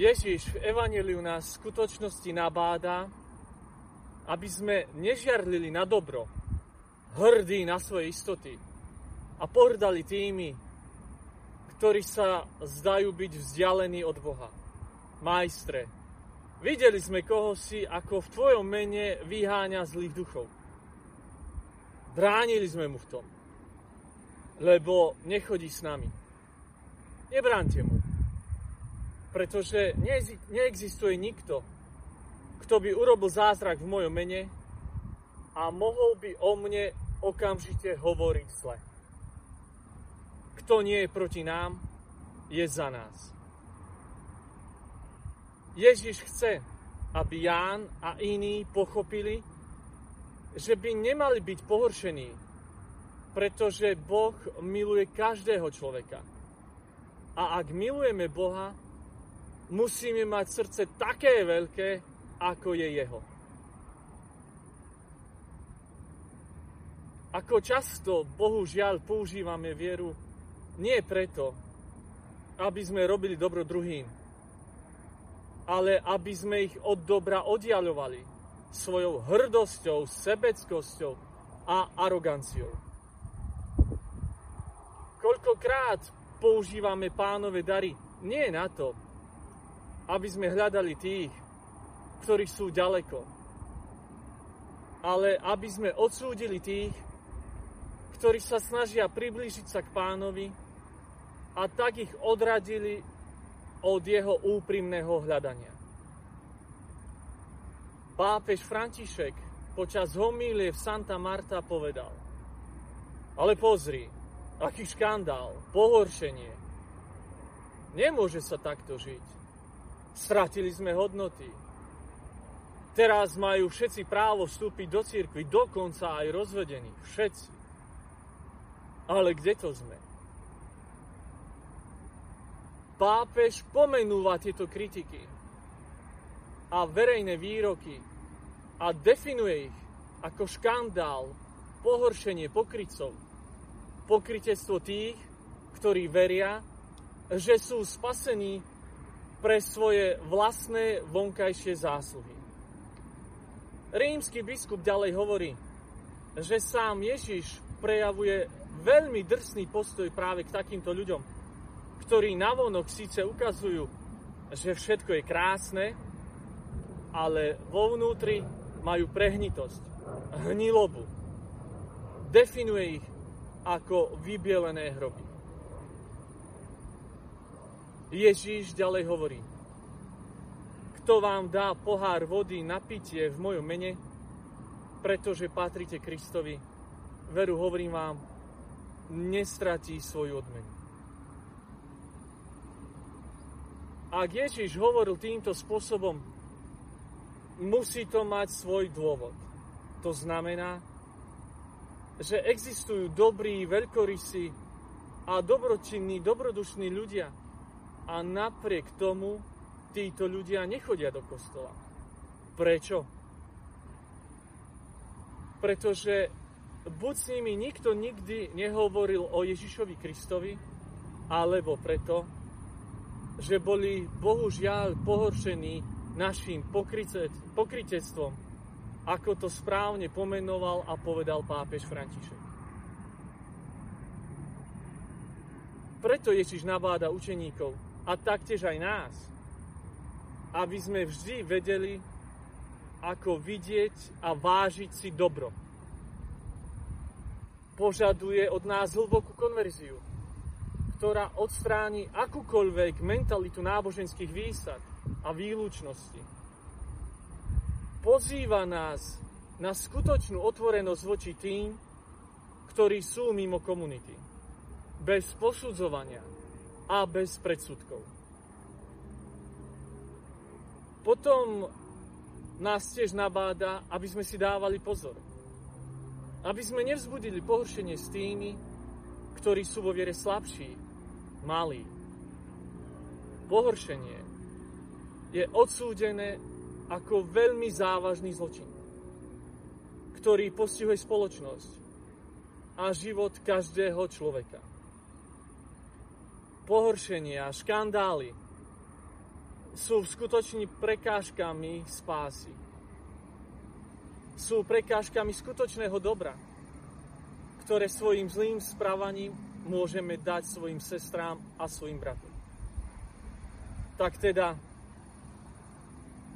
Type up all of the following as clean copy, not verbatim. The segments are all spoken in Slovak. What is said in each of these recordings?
Ježíš v Evanjeliu nás v skutočnosti nabáda, aby sme nežiarlili na dobro, hrdí na svoje istoty a pohrdali tými, ktorí sa zdajú byť vzdialení od Boha. Majstre, videli sme koho si, ako v tvojom mene vyháňa zlých duchov. Bránili sme mu v tom, lebo nechodí s nami. Nebránte mu, pretože neexistuje nikto, kto by urobil zázrak v mojom mene a mohol by o mne okamžite hovoriť zle. Kto nie je proti nám, je za nás. Ježiš chce, aby Ján a iní pochopili, že by nemali byť pohoršení, pretože Boh miluje každého človeka. A ak milujeme Boha, musíme mať srdce také veľké, ako je jeho. Ako často, bohužiaľ, používame vieru nie preto, aby sme robili dobro druhým, ale aby sme ich od dobra oddiaľovali svojou hrdosťou, sebeckosťou a aroganciou. Koľkokrát používame Pánove dary nie na to, aby sme hľadali tých, ktorí sú ďaleko, ale aby sme odsúdili tých, ktorí sa snažia priblížiť sa k Pánovi a tak ich odradili od jeho úprimného hľadania. Pápež František počas homílie v Santa Marta povedal: ale pozri, aký škandál, pohoršenie. Nemôže sa takto žiť. Stratili sme hodnoty. Teraz majú všetci právo vstúpiť do cirkvi, dokonca aj rozvedení. Všetci. Ale kde to sme? Pápež pomenúva tieto kritiky a verejné výroky a definuje ich ako škandál, pohoršenie pokrytcov, pokrytectvo tých, ktorí veria, že sú spasení pre svoje vlastné vonkajšie zásluhy. Rímsky biskup ďalej hovorí, že sám Ježiš prejavuje veľmi drsný postoj práve k takýmto ľuďom, ktorí navonok síce ukazujú, že všetko je krásne, ale vo vnútri majú prehnitosť, hnilobu. Definuje ich ako vybielené hroby. Ježíš ďalej hovorí: kto vám dá pohár vody na pitie v mojom mene, pretože patrite Kristovi, veru hovorím vám, nestratí svoju odmenu. Ak Ježiš hovoril týmto spôsobom, musí to mať svoj dôvod. To znamená, že existujú dobrí, veľkorysí a dobročinní, dobrodušní ľudia a napriek tomu títo ľudia nechodia do kostola. Prečo? Pretože buď s nimi nikto nikdy nehovoril o Ježišovi Kristovi, alebo preto, že boli bohužiaľ pohoršení našim pokrytectvom, ako to správne pomenoval a povedal pápež František. Preto Ježiš nabáda učeníkov a taktiež aj nás, aby sme vždy vedeli, ako vidieť a vážiť si dobro. Požaduje od nás hlbokú konverziu, ktorá odstráni akúkoľvek mentalitu náboženských výsad a výlučnosti. Pozýva nás na skutočnú otvorenosť voči tým, ktorí sú mimo komunity, bez posudzovania a bez predsudkov. Potom nás tiež nabáda, aby sme si dávali pozor. Aby sme nevzbudili pohoršenie s tými, ktorí sú vo viere slabší, malý. Pohoršenie je odsúdené ako veľmi závažný zločin, ktorý postihuje spoločnosť a život každého človeka. Pohoršenie a škandály sú skutočne prekážkami spásy. Sú prekážkami skutočného dobra, ktoré svojim zlým správaním môžeme dať svojim sestrám a svojim bratom. Tak teda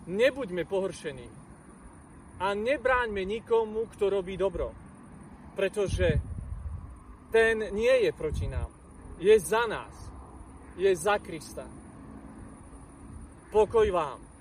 nebuďme pohoršení a nebráňme nikomu, kto robí dobro, pretože ten nie je proti nám, je za nás, je za Krista. Pokoj vám.